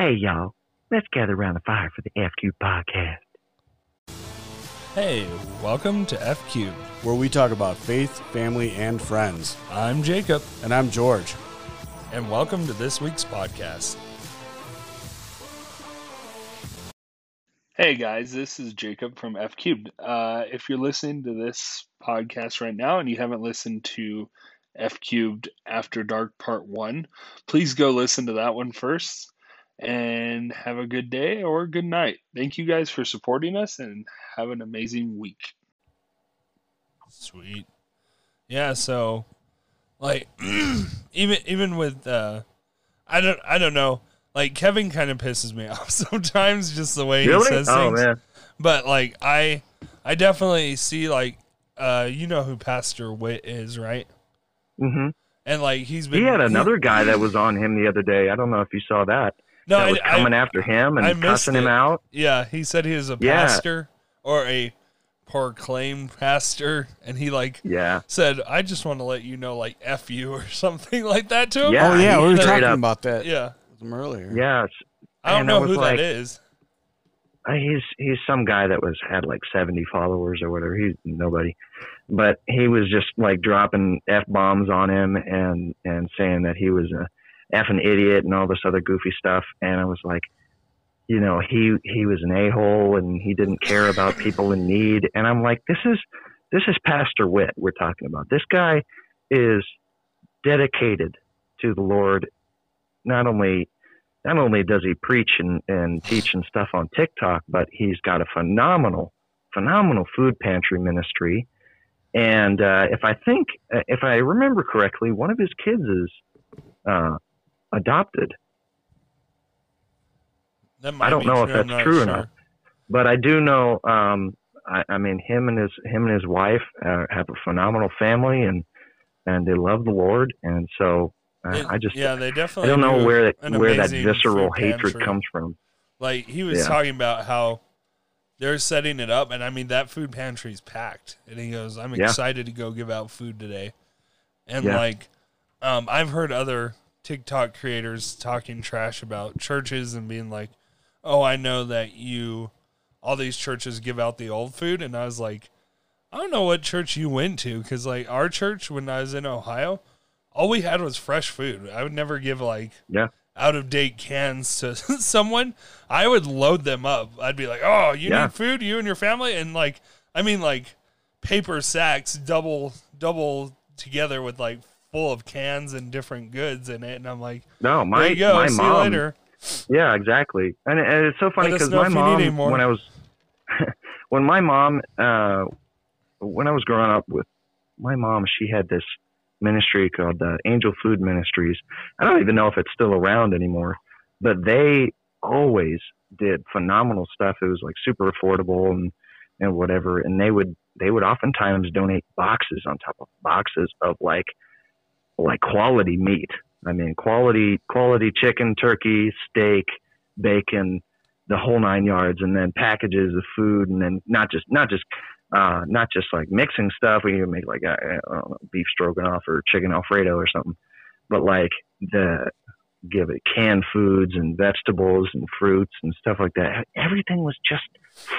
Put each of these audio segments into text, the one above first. Hey, y'all, let's gather around the fire for the FQ podcast. Hey, welcome to FQ, where we talk about faith, family, and friends. I'm Jacob. And I'm George. And welcome to this week's podcast. Hey, guys, this is Jacob from FQ. If you're listening to this podcast right now and you haven't listened to FQ After Dark Part 1, please go listen to that one first. And have a good day or good night. Thank you guys for supporting us and have an amazing week. Sweet. Yeah, so like even with I don't know. Like Kevin kind of pisses me off sometimes just the way he says things. Man. But like I definitely see like you know who Pastor Witt is, right? Mm-hmm. And like he had another guy that was on him the other day. I don't know if you saw that. No, I was coming after him and cussing him out. Yeah, he said he was a pastor or a proclaimed pastor, and he said, "I just want to let you know, like F you or something like that to him." Yeah, oh yeah, we were talking about that. Yeah, with him earlier. Yeah, I don't know who that is. He's some guy that had like 70 followers or whatever. He's nobody, but he was just like dropping F bombs on him and saying that he was a effing idiot and all this other goofy stuff. And I was like, you know, he was an a-hole and he didn't care about people in need. And I'm like, this is Pastor Witt we're talking about. This guy is dedicated to the Lord. Not only does he preach and teach and stuff on TikTok, but he's got a phenomenal food pantry ministry. And if I remember correctly, one of his kids is adopted. I don't know if that's true or not, but I do know. I mean, him and his wife have a phenomenal family, and they love the Lord, and so they definitely. I don't know where that visceral hatred comes from. Like he was talking about how they're setting it up, and I mean that food pantry's packed, and he goes, "I'm excited to go give out food today," and I've heard other TikTok creators talking trash about churches and being like, "Oh, I know that all these churches give out the old food," and I was like, "I don't know what church you went to, because like our church when I was in Ohio, all we had was fresh food. I would never give like out of date cans to someone. I would load them up. I'd be like, "Oh, you need food, you and your family," and like I mean like paper sacks double together with like full of cans and different goods in it, and I'm like, "No, there you go. My see mom, you later." Yeah, exactly. And it's so funny because my mom, when I was growing up with my mom, she had this ministry called Angel Food Ministries. I don't even know if it's still around anymore, but they always did phenomenal stuff. It was like super affordable and whatever. And they would oftentimes donate boxes on top of boxes of like quality meat. I mean, quality chicken, turkey, steak, bacon, the whole nine yards, and then packages of food. And then not just like mixing stuff. We even make like, I don't know, beef stroganoff or chicken Alfredo or something, but like give it canned foods and vegetables and fruits and stuff like that. Everything was just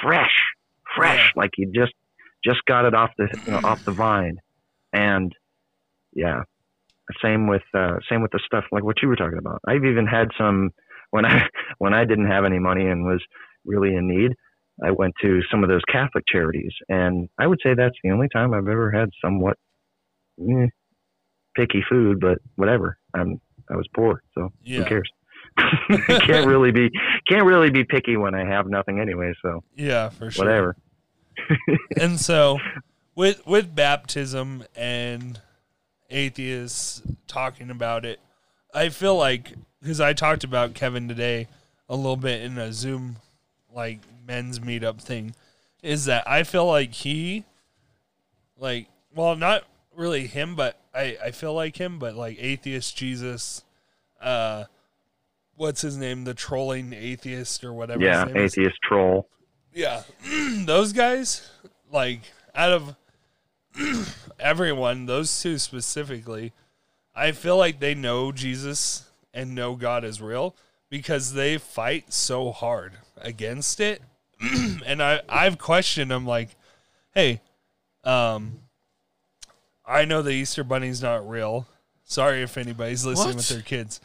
fresh. Like you just got it off the vine. And yeah. Same with the stuff like what you were talking about. I've even had some when I didn't have any money and was really in need. I went to some of those Catholic charities, and I would say that's the only time I've ever had somewhat picky food. But whatever, I was poor, so who cares? can't really be picky when I have nothing anyway. So yeah, for sure. Whatever. And so with baptism and atheists talking about it, I feel like, because I talked about Kevin today a little bit in a Zoom like men's meetup thing, is that I feel like he like, well, not really him, but I feel like him, but like atheist Jesus, what's his name, the trolling atheist or whatever his name atheist is. Troll those guys, like out of everyone, those two specifically, I feel like they know Jesus and know God is real, because they fight so hard against it. And I've questioned them, like, hey, I know the Easter Bunny's not real. Sorry if anybody's listening with their kids.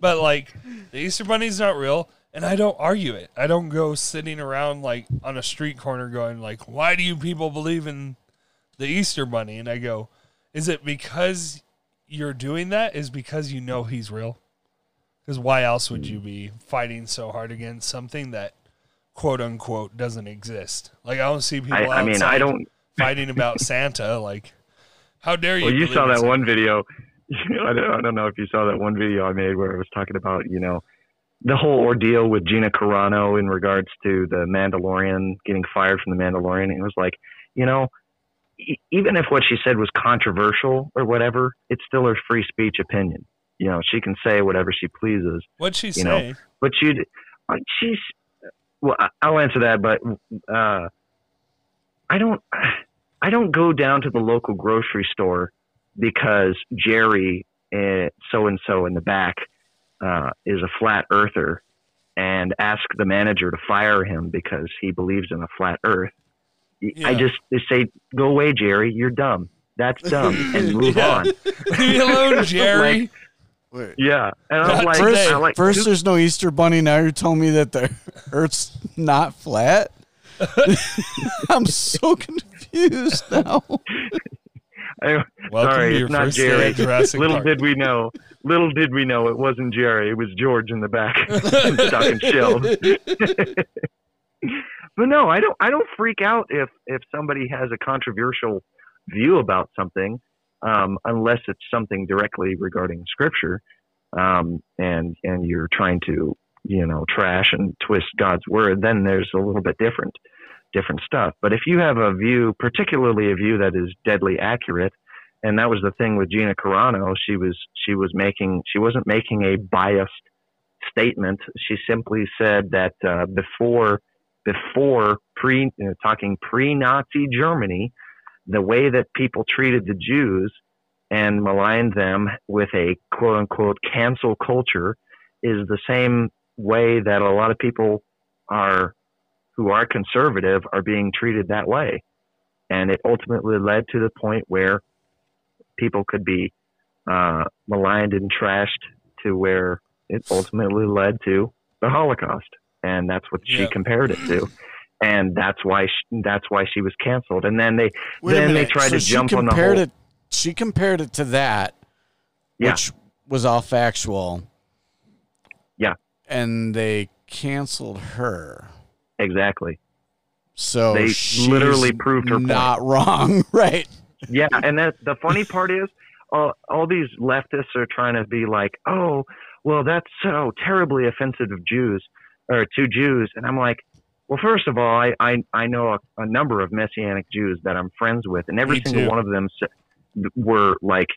But, like, the Easter Bunny's not real, and I don't argue it. I don't go sitting around, like, on a street corner going, like, why do you people believe in the Easter Bunny? And I go, is it because you're doing that? Is because you know he's real? Because why else would you be fighting so hard against something that, quote, unquote, doesn't exist? Like, I don't see people outside fighting about Santa. Like, how dare you? Well, you saw that one video. I don't know if you saw that one video I made where I was talking about, you know, the whole ordeal with Gina Carano in regards to the Mandalorian, getting fired from the Mandalorian. It was like, you know, even if what she said was controversial or whatever, it's still her free speech opinion. You know, she can say whatever she pleases. What'd she say? Know, but she's, well, I'll answer that, but I don't go down to the local grocery store because Jerry so-and-so in the back is a flat earther and ask the manager to fire him because he believes in a flat earth. Yeah. I just say, go away, Jerry. You're dumb. That's dumb. And move on. Leave me alone, Jerry. Like, yeah. And I'm like, first there's no Easter Bunny. Now you're telling me that the earth's not flat? I'm so confused now. Sorry, it's not Jerry. Little did we know it wasn't Jerry. It was George in the back, stuck and chilled. But no, I don't freak out if somebody has a controversial view about something, unless it's something directly regarding Scripture, and you're trying to, you know, trash and twist God's word. Then there's a little bit different stuff. But if you have a view, particularly a view that is deadly accurate, and that was the thing with Gina Carano, she wasn't making a biased statement. She simply said that pre-Nazi Germany, the way that people treated the Jews and maligned them with a quote unquote cancel culture is the same way that a lot of people who are conservative are being treated that way. And it ultimately led to the point where people could be maligned and trashed to where it ultimately led to the Holocaust. And that's what she compared it to. And that's why she was canceled. And then they tried to jump on the whole. She compared it to that, which was all factual. Yeah. And they canceled her. Exactly. So they literally proved her point. Not wrong, right? Yeah, and the funny part is, all these leftists are trying to be like, "Oh, well, that's so terribly offensive of Jews or to Jews," and I'm like, "Well, first of all, I know a number of Messianic Jews that I'm friends with, and every single one of them were like,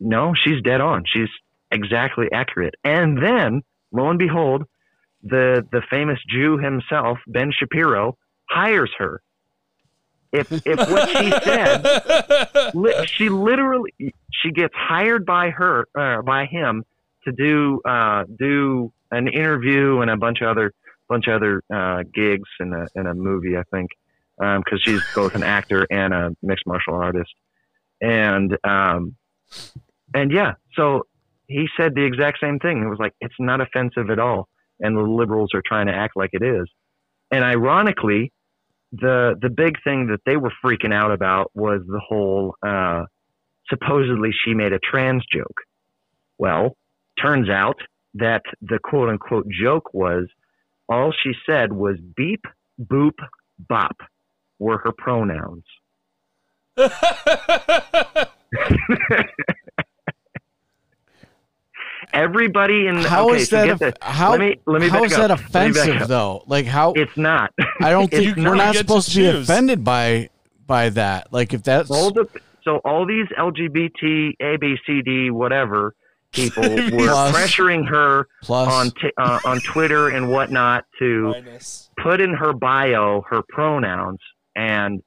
no, she's dead on, she's exactly accurate." And then, lo and behold, the famous Jew himself, Ben Shapiro, hires her. If what she said, she gets hired by her, by him, to do an interview and a bunch of other gigs in a movie, I think, because she's both an actor and a mixed martial artist, and yeah, so he said the exact same thing. It was like, it's not offensive at all, and the liberals are trying to act like it is. And ironically, the big thing that they were freaking out about was the whole supposedly she made a trans joke. Well, turns out that the quote unquote joke was, all she said was beep, boop, bop were her pronouns. Everybody in the, how okay, is that? So let me is that offensive though? Like, how? It's not. I don't think we're not supposed to be offended by that. Like, if that's so, all these LGBT, ABCD, whatever people were pressuring her on Twitter and whatnot to put in her bio her pronouns, and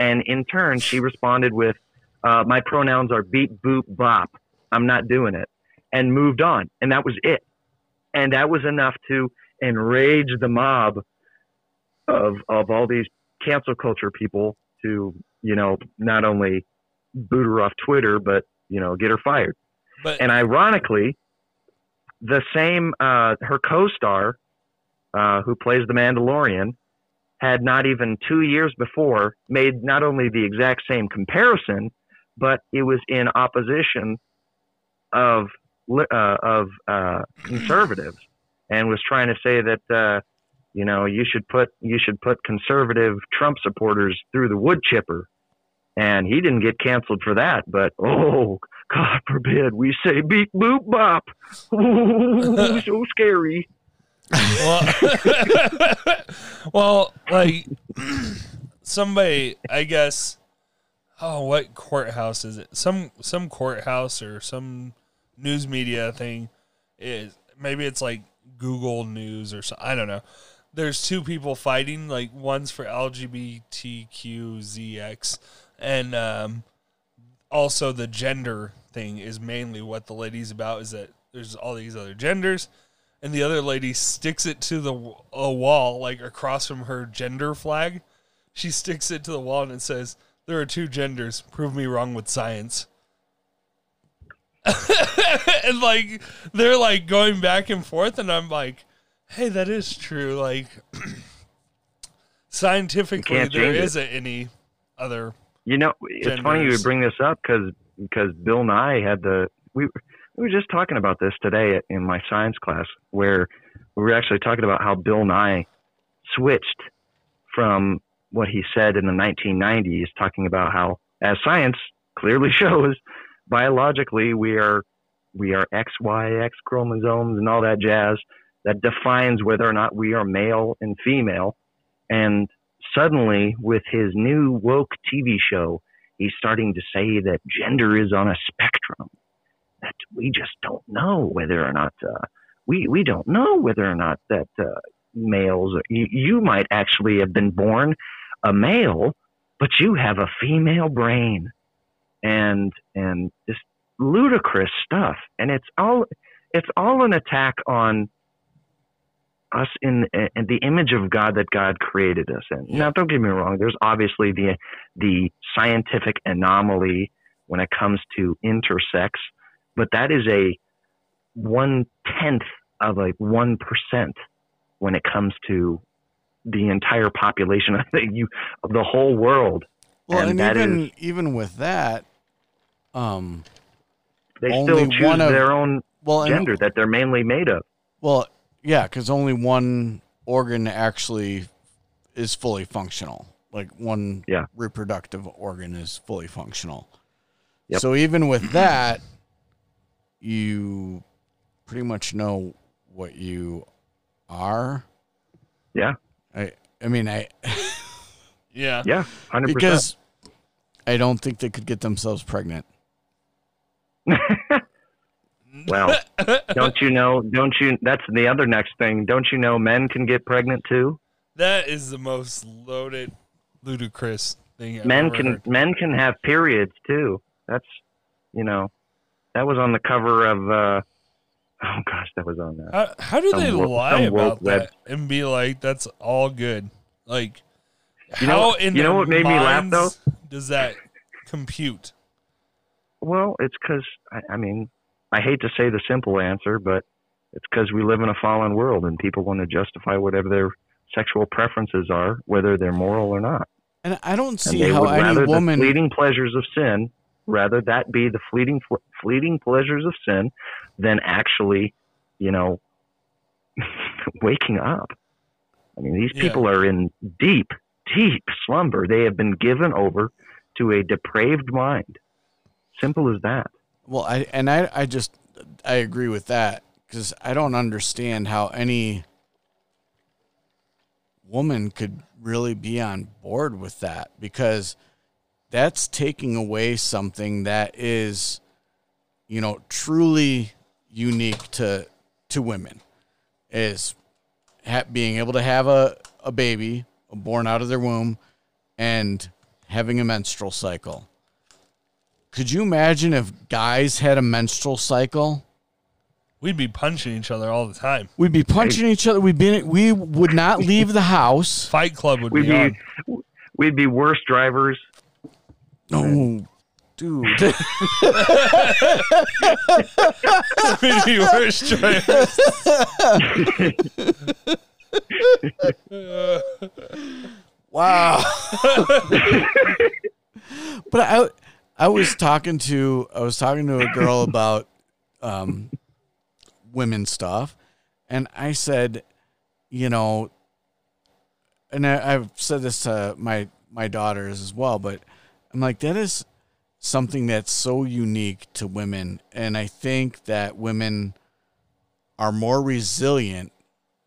in turn she responded with, "My pronouns are beep, boop, bop. I'm not doing it." and moved on. And that was it. And that was enough to enrage the mob of all these cancel culture people to, you know, not only boot her off Twitter, but, you know, get her fired. But, and ironically, the same, her co-star, who plays the Mandalorian, had not even 2 years before made not only the exact same comparison, but it was in opposition of conservatives, and was trying to say that, you know, you should put conservative Trump supporters through the wood chipper. And he didn't get canceled for that, but, oh, God forbid, we say beep, boop, bop. Ooh, so scary. Well, well, like, somebody, I guess, oh, what courthouse is it? Some courthouse or some news media thing is, maybe it's like Google News or something, I don't know. There's two people fighting, like, one's for LGBTQZX. And also the gender thing is mainly what the lady's about, is that there's all these other genders, and the other lady sticks it to a wall, like across from her gender flag. She sticks it to the wall and it says, "There are two genders. Prove me wrong with science." And like, they're like going back and forth, and I'm like, hey, that is true. Like, scientifically, there isn't any other. You know, it's genders. Funny you would bring this up because Bill Nye had we were just talking about this today in my science class, where we were actually talking about how Bill Nye switched from what he said in the 1990s, talking about how, as science clearly shows, biologically we are XY, X chromosomes and all that jazz that defines whether or not we are male and female. And suddenly, with his new woke TV show, he's starting to say that gender is on a spectrum, that we just don't know whether or not we don't know whether or not that males, you might actually have been born a male, but you have a female brain, and this ludicrous stuff. And it's all an attack on us in the image of God that God created us in. Now, don't get me wrong. There's obviously the scientific anomaly when it comes to intersex, but that is a 0.1% when it comes to the entire population of the whole world. Well, and even with that, they still choose their own gender that they're mainly made of. Well. Yeah, because only one organ actually is fully functional. Like one reproductive organ is fully functional. Yep. So even with that, you pretty much know what you are. Yeah. I mean, yeah. Yeah, 100%. Because I don't think they could get themselves pregnant. Well, don't you know, that's the other next thing. Don't you know men can get pregnant too? That is the most loaded, ludicrous thing. Men can have periods too. That's, you know, that was on the cover of, oh gosh, that was on that. How do they lie about that and be like, that's all good? Like, you know what made me laugh though? Does that compute? Well, it's because, I mean, I hate to say the simple answer, but it's because we live in a fallen world and people want to justify whatever their sexual preferences are, whether they're moral or not. And I don't see how any woman... fleeting pleasures of sin, rather that be the fleeting pleasures of sin than actually, you know, waking up. I mean, these people are in deep, deep slumber. They have been given over to a depraved mind. Simple as that. Well, I agree with that, because I don't understand how any woman could really be on board with that, because that's taking away something that is, you know, truly unique to women, is being able to have a baby born out of their womb and having a menstrual cycle. Could you imagine if guys had a menstrual cycle? We'd be punching each other all the time. We'd be punching each other. We would not leave the house. Fight Club would be on. We'd be worse drivers. No, dude. We'd be worse drivers. Wow. But I was talking to a girl about women stuff, and I said, you know, and I've said this to my daughters as well, but I'm like, that is something that's so unique to women, and I think that women are more resilient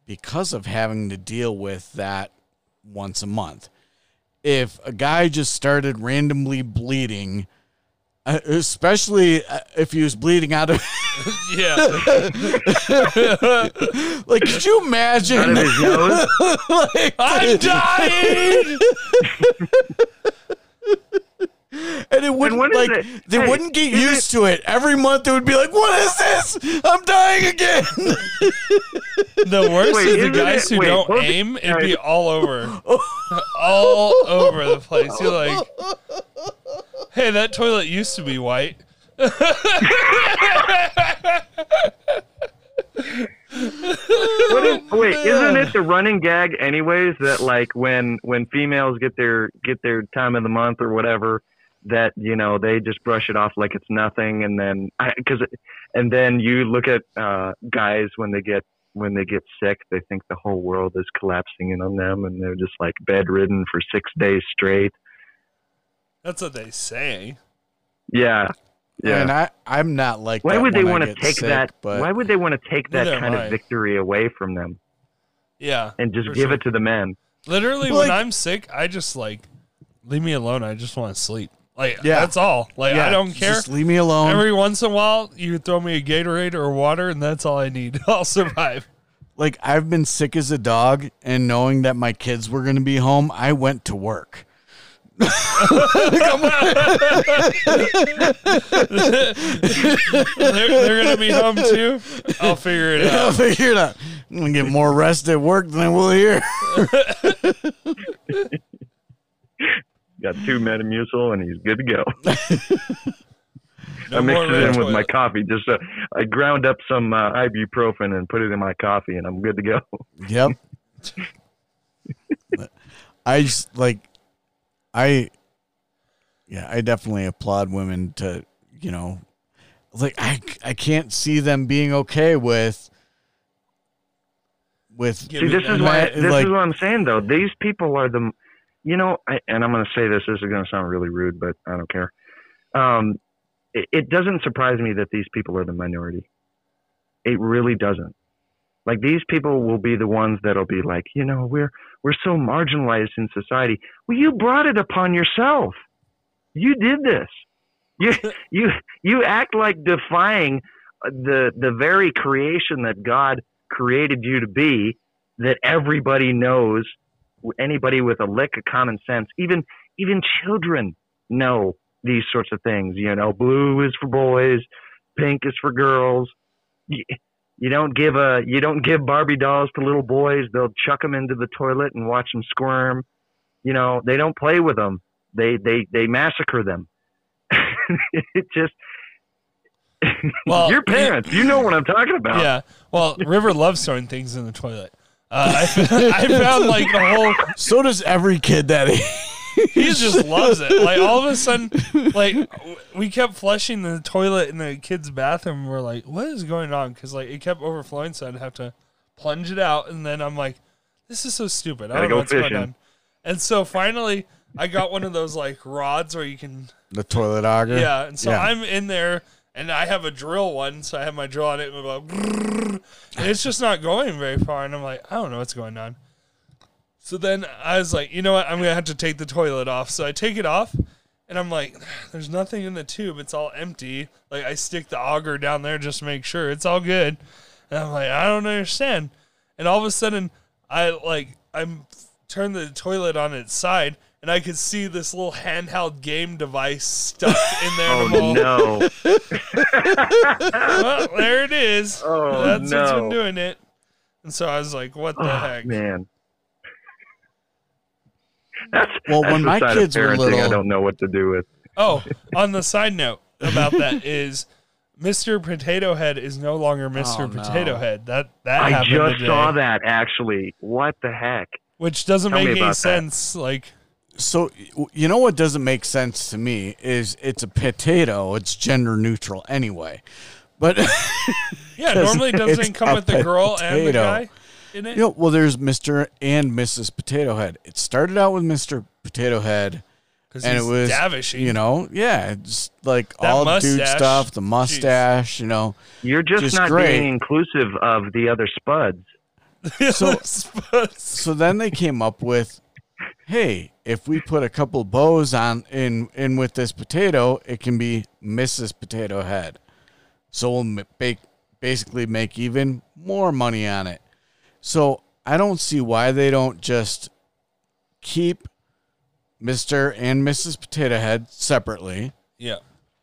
because of having to deal with that once a month. If a guy just started randomly bleeding, especially if he was bleeding out of yeah, like, could you imagine? Out of his nose? Like, I'm dying. And it wouldn't, and like, they wouldn't get used to it. Every month it would be like, what is this? I'm dying again. The worst is the guys who don't aim. It'd be all over. All over the place. You're like, hey, that toilet used to be white. Isn't it the running gag anyways that, like, when females get their time of the month or whatever, that, you know, they just brush it off like it's nothing, and then then you look at guys when they get sick, they think the whole world is collapsing in on them, and they're just like bedridden for 6 days straight. That's what they say. Yeah. Yeah. And I'm not like that. Why would they want to take that? Why would they want to take that kind of victory away from them? Yeah. And just give it to the men. Literally, when I'm sick, I just, like, leave me alone. I just want to sleep. Like, that's all. Like, I don't care. Just leave me alone. Every once in a while, you throw me a Gatorade or water, and that's all I need. I'll survive. Like, I've been sick as a dog, and knowing that my kids were going to be home, I went to work. They're gonna be home too. I'll figure it out. I'll figure it out. I'm gonna get more rest at work than I will here. Got 2 Metamucil and he's good to go. No, I mixed it in with my coffee. Just I ground up some ibuprofen and put it in my coffee, and I'm good to go. Yep. I just like. I definitely applaud women to, you know, like, I can't see them being okay with. See, this is what I'm saying though. These people are the, you know, and I'm going to say this is going to sound really rude, but I don't care. It doesn't surprise me that these people are the minority. It really doesn't. Like, these people will be the ones that'll be like, you know, we're so marginalized in society. Well, you brought it upon yourself. You did this. You act like defying the very creation that God created you to be, that everybody knows, anybody with a lick of common sense, even children know these sorts of things. You know, blue is for boys, pink is for girls. You don't give Barbie dolls to little boys. They'll chuck them into the toilet and watch them squirm. You know, they don't play with them. They massacre them. It just, well, your parents, you know what I'm talking about. Yeah. Well, River loves throwing things in the toilet. I found like the whole. So does every kid that he just loves it. Like, all of a sudden, like, we kept flushing the toilet in the kids' bathroom. We're like, what is going on? Because, like, it kept overflowing, so I'd have to plunge it out. And then I'm like, this is so stupid. I don't know what's going on. And so finally, I got one of those, like, rods where you can. The toilet auger. Yeah. And so I'm in there, and I have a drill one. So I have my drill on it, and and it's just not going very far. And I'm like, I don't know what's going on. So then I was like, you know what? I'm going to have to take the toilet off. So I take it off, and I'm like, there's nothing in the tube. It's all empty. Like, I stick the auger down there just to make sure it's all good. And I'm like, I don't understand. And all of a sudden, I turn the toilet on its side, and I could see this little handheld game device stuck in there. Oh, no. Well, there it is. Oh, that's what's been doing it. And so I was like, what the heck? Man. Well, when my kids were little, I don't know what to do with. Oh, on the side note about that is Mr. Potato Head is no longer Mr. Potato Head. That I just saw that, actually. What the heck? Which doesn't make any sense. Like, so you know what doesn't make sense to me is it's a potato. It's gender neutral anyway. But yeah, normally doesn't come with the girl and the guy in it. You know, well, there's Mr. and Mrs. Potato Head. It started out with Mr. Potato Head. And it was lavish, you know, yeah, just like that all mustache. Dude stuff, the mustache, you know. You're just not great. Being inclusive of the other spuds. So then they came up with, hey, if we put a couple bows on in with this potato, it can be Mrs. Potato Head. So we'll basically make even more money on it. So I don't see why they don't just keep Mr. and Mrs. Potato Head separately. Yeah.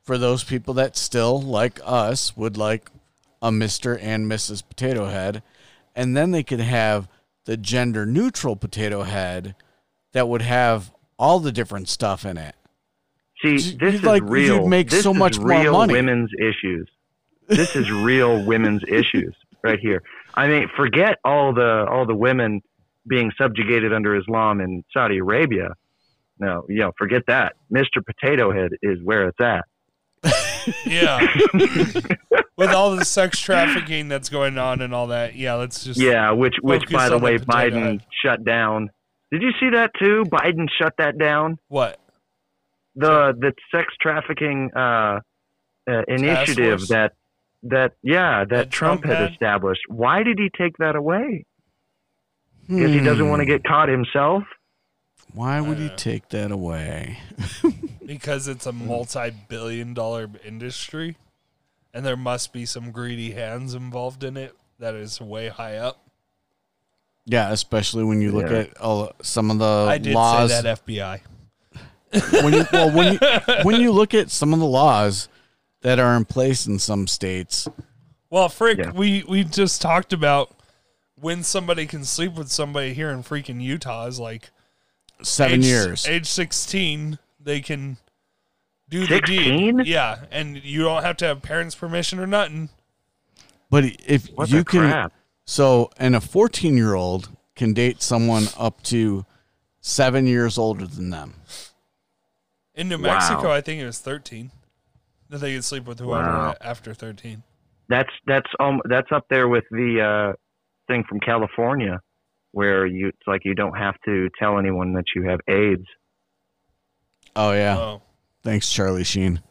For those people that still, like us, would like a Mr. and Mrs. Potato Head. And then they could have the gender neutral potato head that would have all the different stuff in it. See, this is like, real. You'd make this so much more money. Women's issues. This is real women's issues right here. I mean, forget all the women being subjugated under Islam in Saudi Arabia. No, you know, forget that. Mr. Potato Head is where it's at. Yeah. With all the sex trafficking that's going on and all that. Yeah, let's just. Yeah, which by the way, Biden shut down. Did you see that too? Biden shut that down. What? The sex trafficking initiative that Trump had established. Why did he take that away? Because he doesn't want to get caught himself. Why would he take that away? Because it's a multi-billion-dollar industry, and there must be some greedy hands involved in it that is way high up. Yeah, especially when you look at some of the laws. I did say that, FBI. When you look at some of the laws that are in place in some states. Well, frick, we just talked about when somebody can sleep with somebody here in freaking Utah is like, 7 years. Age 16, they can do 16? The deed. Yeah, and you don't have to have parents' permission or nothing. But if what you can... Crap? So, and a 14-year-old can date someone up to 7 years older than them. In New Mexico, I think it was 13. That they could sleep with whoever after 13. That's up there with the thing from California. Where it's like you don't have to tell anyone that you have AIDS. Oh, yeah. Oh. Thanks, Charlie Sheen.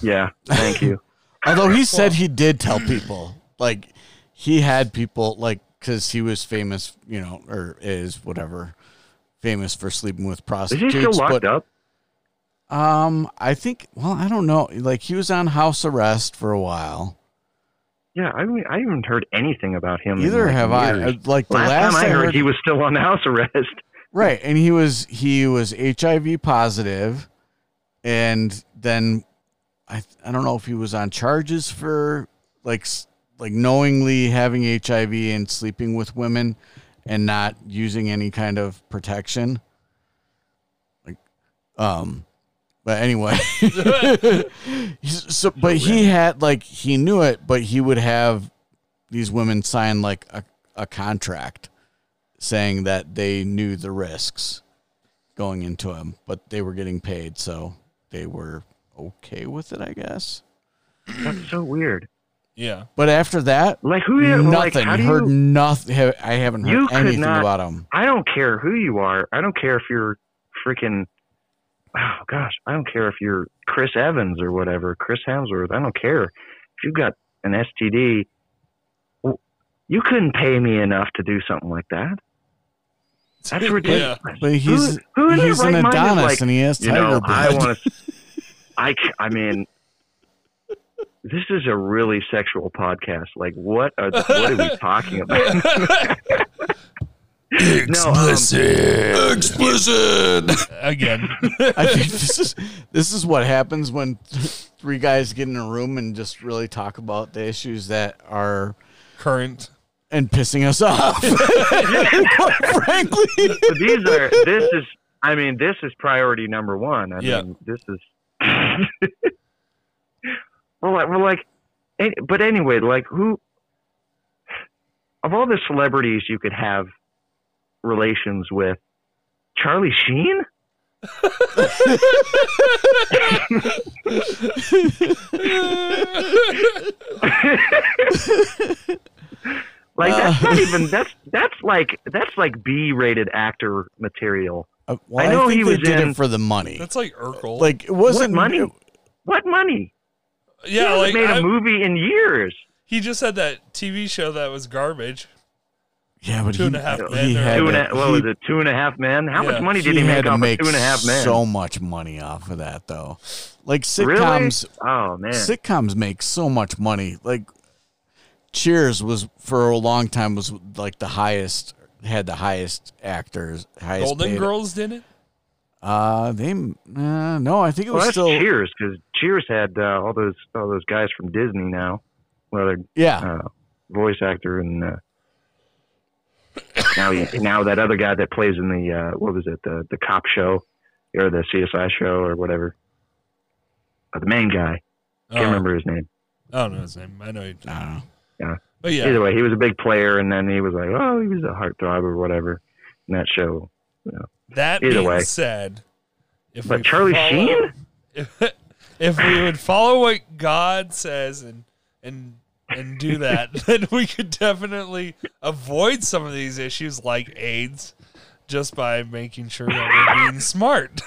Yeah, thank you. Although he said he did tell people. Like, he had people, like, because he was famous, you know, or is, whatever, famous for sleeping with prostitutes. Is he still locked up? I think, well, I don't know. Like, he was on house arrest for a while. Yeah, I haven't heard anything about him. Neither have I. Like the last time I heard, he was still on house arrest. Right, and he was HIV positive, and then I don't know if he was on charges for like knowingly having HIV and sleeping with women and not using any kind of protection. Like, but anyway, but he had he knew it, but he would have these women sign like a contract saying that they knew the risks going into him, but they were getting paid. So they were okay with it, I guess. That's so weird. Yeah. But after that, nothing. I haven't heard anything about him. I don't care who you are. I don't care if you're freaking... Oh, gosh, I don't care if you're Chris Evans or whatever, Chris Hemsworth. I don't care. If you've got an STD, you couldn't pay me enough to do something like that. That's ridiculous. Yeah. But he's an Adonis and he has tiger blood. I want to... I mean, this is a really sexual podcast. Like, what are we talking about? Explicit. No, explicit. Again. I think this is what happens when three guys get in a room and just really talk about the issues that are current and pissing us off. Quite frankly. But this is priority number one. I mean, this is but anyway, who of all the celebrities you could have relations with, Charlie Sheen? Like that's not even that's like B-rated actor material. Well, I know he was in it for the money. That's like Urkel. Like it wasn't money. What money? Yeah, he hasn't made a movie in years. He just had that TV show that was garbage. Yeah, but Two and a Half Men. How much money did he make off of Two and a Half Men? So much money off of that, though. Like sitcoms. Really? Oh man, sitcoms make so much money. Like Cheers was for a long time was like the highest, had the highest actors. Highest Golden Girls did it. No, I think it was still Cheers, because Cheers had all those guys from Disney now. Well, voice actor and. Now that other guy that plays in the the cop show or the CSI show or whatever, the main guy, can't remember his name. I don't know his name. I know he. Yeah, but yeah. Either way, he was a big player, and then he was like, he was a heartthrob or whatever in that show. You know. That either being way. Said, if but Charlie Sheen, if we would follow what God says and do that, then we could definitely avoid some of these issues like AIDS just by making sure that we're being smart.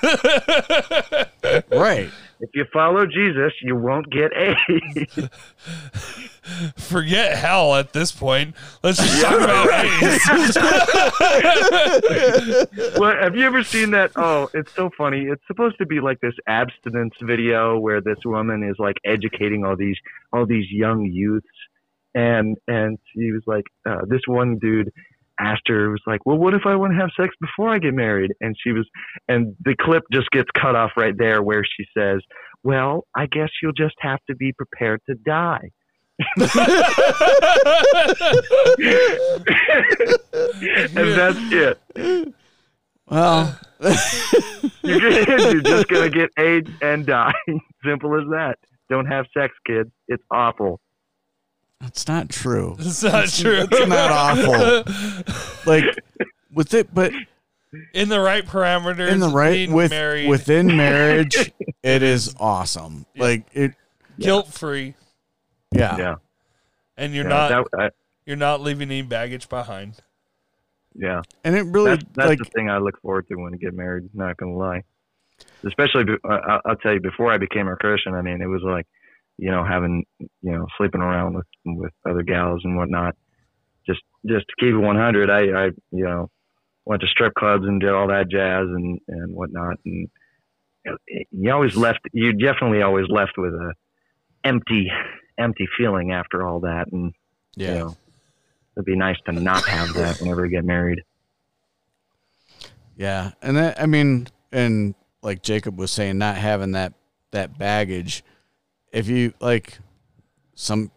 Right. If you follow Jesus, you won't get AIDS. Forget hell at this point. Let's just talk about AIDS. Well, have you ever seen that? Oh, it's so funny. It's supposed to be like this abstinence video where this woman is like educating all these young youths, and she was like, this one dude asked her, was like, well, what if I want to have sex before I get married? And she was, and the clip just gets cut off right there where she says, well, I guess you'll just have to be prepared to die. And that's it. Well, you're just gonna get AIDS and die. Simple as that. Don't have sex, kids. It's awful. It's not true. It's not true. It's not awful. Like with it, but in the right parameters, within marriage, it is awesome. Yeah. Like it, guilt-free. Yeah. And you're not leaving any baggage behind. Yeah. And it really that's the thing I look forward to when I get married, not going to lie. Especially I'll tell you, before I became a Christian, I mean, it was like, you know, having, you know, sleeping around with other gals and whatnot. Just to keep it 100, I you know, went to strip clubs and did all that jazz and whatnot, and you definitely always left with a empty feeling after all that, and you know, it'd be nice to not have that whenever you get married. Yeah, and that, I mean, and like Jacob was saying, not having that baggage. If you like, some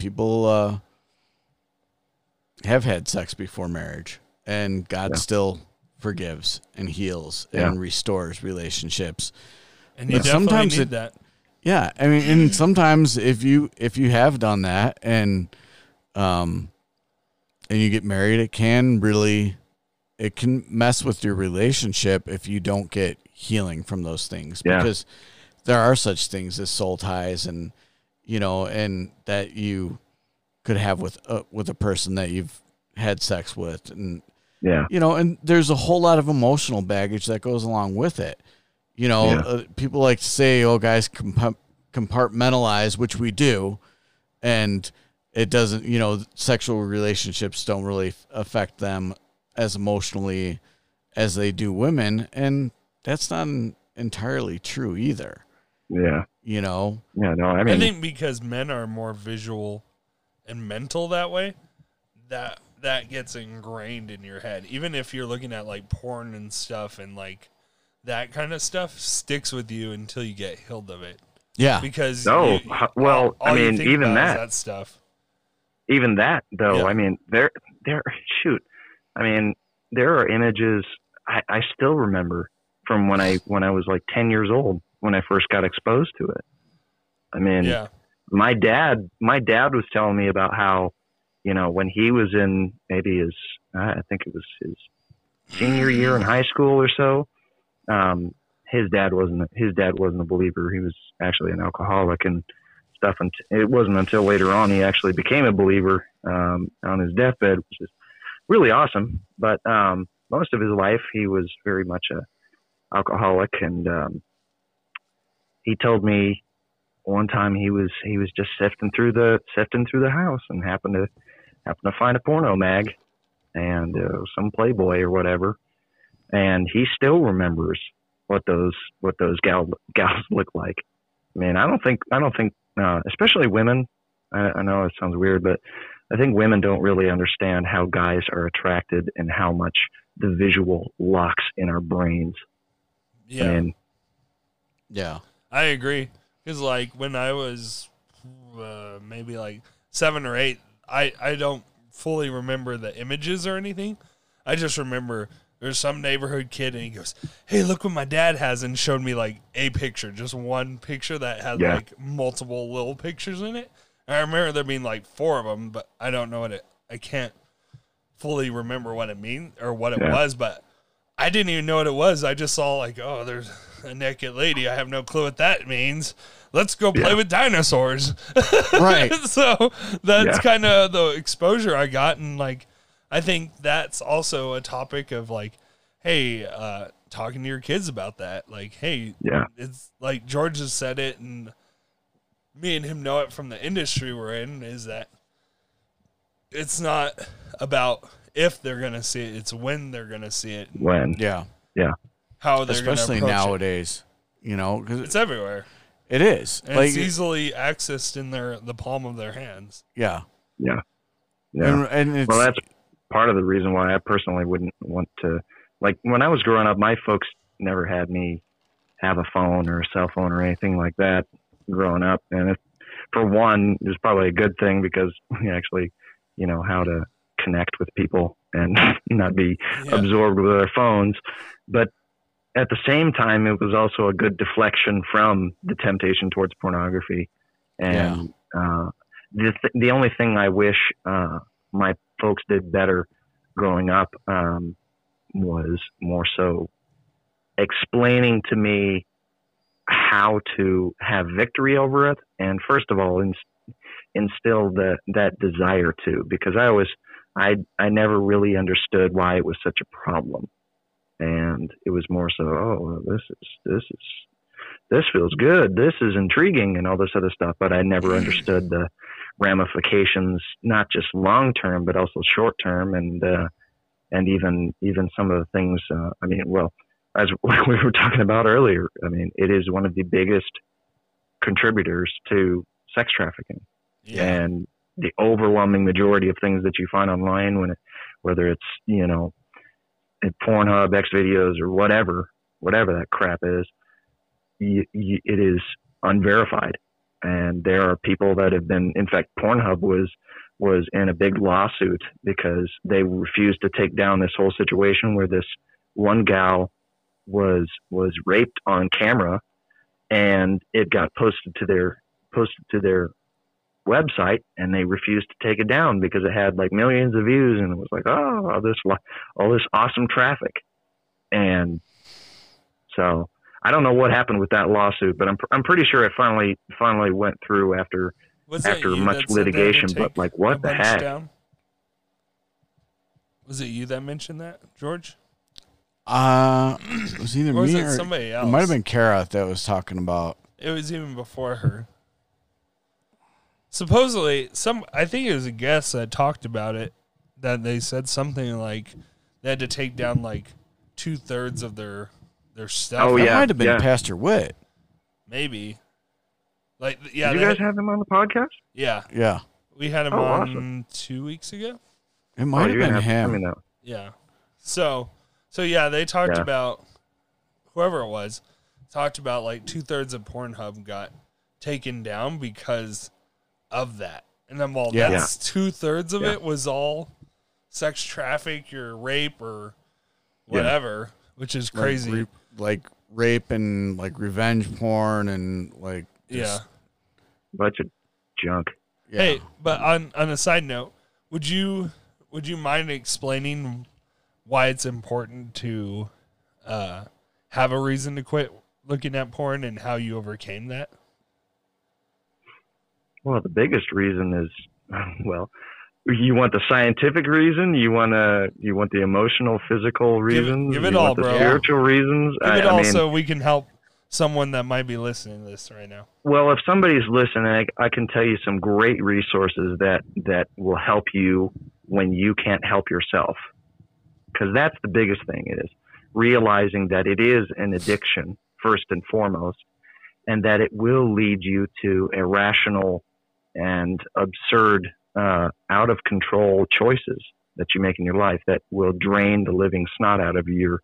people have had sex before marriage, and God still forgives and heals and restores relationships. And you definitely sometimes need that. Yeah, I mean, and sometimes if you have done that and you get married, it can mess with your relationship if you don't get healing from those things, because there are such things as soul ties, and you know, and that you could have with a person that you've had sex with, and you know, and there's a whole lot of emotional baggage that goes along with it. You know, people like to say, oh, guys compartmentalize, which we do. And it doesn't, you know, sexual relationships don't really affect them as emotionally as they do women. And that's not entirely true either. Yeah. You know? Yeah, no, I mean, I think because men are more visual and mental that way, that that gets ingrained in your head. Even if you're looking at like porn and stuff and like that kind of stuff sticks with you until you get healed of it. Yeah. Because Even that, though, yeah. I mean, there are images I still remember from when I was like 10 years old, when I first got exposed to it. I mean, yeah. my dad was telling me about how, you know, when he was in maybe his senior year in high school or so, his dad wasn't a believer. He was actually an alcoholic and stuff. And it wasn't until later on, he actually became a believer, on his deathbed, which is really awesome. But, most of his life, he was very much a alcoholic. And, he told me one time he was just sifting through the house and happened to find a porno mag and some Playboy or whatever. And he still remembers what those gals look like. I mean, I don't think, especially women. I know it sounds weird, but I think women don't really understand how guys are attracted and how much the visual locks in our brains. Yeah. Yeah. I agree. Because like when I was maybe like 7 or 8, I don't fully remember the images or anything. I just remember there's some neighborhood kid and he goes, "Hey, look what my dad has," and showed me like a picture, just one picture that had like multiple little pictures in it. And I remember there being like 4 of them, but I don't know I can't fully remember what it means or what it was, but I didn't even know what it was. I just saw like, oh, there's a naked lady. I have no clue what that means. Let's go play with dinosaurs. Right. So that's kind of the exposure I got. And like, I think that's also a topic of like, hey, talking to your kids about that. Like, hey, it's like George has said it and me and him know it from the industry we're in, is that it's not about if they're going to see it, it's when they're going to see it. When. Yeah. Yeah. How they're going to approach it. Especially nowadays, you know. Cause it's everywhere. It is. And like, it's easily accessed in the palm of their hands. Yeah. Yeah. Yeah. And it's, well, that's part of the reason why I personally wouldn't want to, like when I was growing up, my folks never had me have a phone or a cell phone or anything like that growing up. And for one, it was probably a good thing because we actually, you know, how to connect with people and not be absorbed with our phones. But at the same time, it was also a good deflection from the temptation towards pornography. And the only thing I wish my folks did better growing up was more so explaining to me how to have victory over it. And first of all, instill that desire to, because I never really understood why it was such a problem. And it was more so, oh, this feels good. This is intriguing and all this other stuff. But I never understood the ramifications, not just long-term, but also short-term. And even some of the things, I mean, well, as we were talking about earlier, I mean, it is one of the biggest contributors to sex trafficking. Yeah. And the overwhelming majority of things that you find online, whether it's, you know, Pornhub, Xvideos, or whatever that crap is, it is unverified. And there are people that have been, in fact, Pornhub was in a big lawsuit because they refused to take down this whole situation where this one gal was raped on camera, and it got posted to their website, and they refused to take it down because it had like millions of views, and it was like, oh, all this awesome traffic. And so I don't know what happened with that lawsuit, but I'm pretty sure it finally went through after much litigation. But like, what the heck? Down? Was it you that mentioned that, George? It was either me or somebody else. It might have been Kara that was talking about. It was even before her. Supposedly, I think it was a guest that talked about it, that they said something like they had to take down like 2/3 of their stuff. Oh, yeah. That might have been Pastor Witt. Maybe. Like, yeah. Did you guys have him on the podcast? Yeah. Yeah. We had him on 2 weeks ago. It might have been him. Yeah. So yeah, they talked about, whoever it was, talked about like 2/3 of Pornhub got taken down because of that. And I'm all, that's 2/3 of it was all sex traffic or rape or whatever, which is crazy. Like rape and like revenge porn and like bunch of junk. Yeah. Hey, but on a side note, would you mind explaining why it's important to have a reason to quit looking at porn and how you overcame that? Well, the biggest reason is, well, you want the scientific reason, you want the emotional, physical reasons, give it all, bro. Spiritual reasons. Give it all, so we can help someone that might be listening to this right now. Well, if somebody's listening, I can tell you some great resources that will help you when you can't help yourself. Because that's the biggest thing, is realizing that it is an addiction first and foremost, and that it will lead you to irrational and absurd, out of control choices that you make in your life that will drain the living snot out of your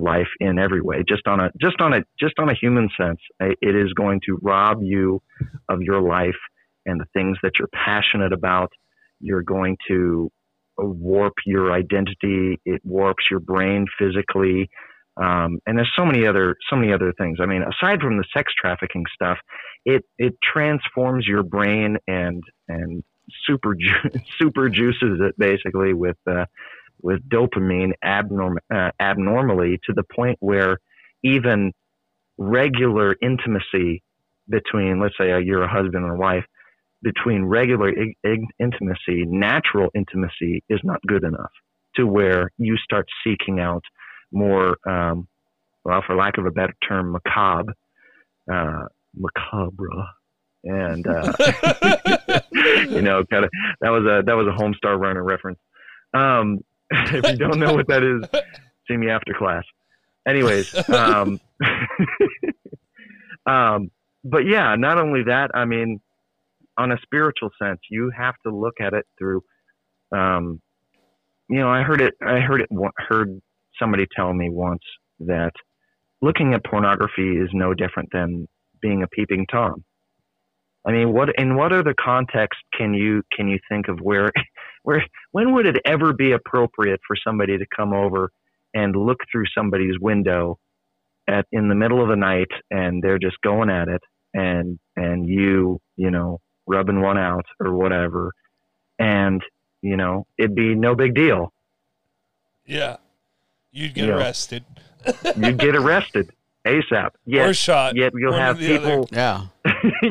life in every way. Just on a human sense, it is going to rob you of your life and the things that you're passionate about. You're going to warp your identity. It warps your brain physically. And there's so many other things. I mean, aside from the sex trafficking stuff, it transforms your brain and super juices it basically with dopamine abnormally, to the point where even regular intimacy between, let's say you're a husband and a wife, between regular intimacy, natural intimacy is not good enough, to where you start seeking out more, well, for lack of a better term, macabre. And, that was a Homestar Runner reference. If you don't know what that is, see me after class. Anyways, but yeah, not only that, I mean, on a spiritual sense, you have to look at it through, I heard somebody tell me once that looking at pornography is no different than being a peeping Tom. I mean, in what other context can you think of where when would it ever be appropriate for somebody to come over and look through somebody's window in the middle of the night, and they're just going at it, and you rubbing one out or whatever, and it'd be no big deal. Yeah, you'd get arrested. You'd get arrested ASAP. Yet, or shot. Yet you'll have people. Yeah.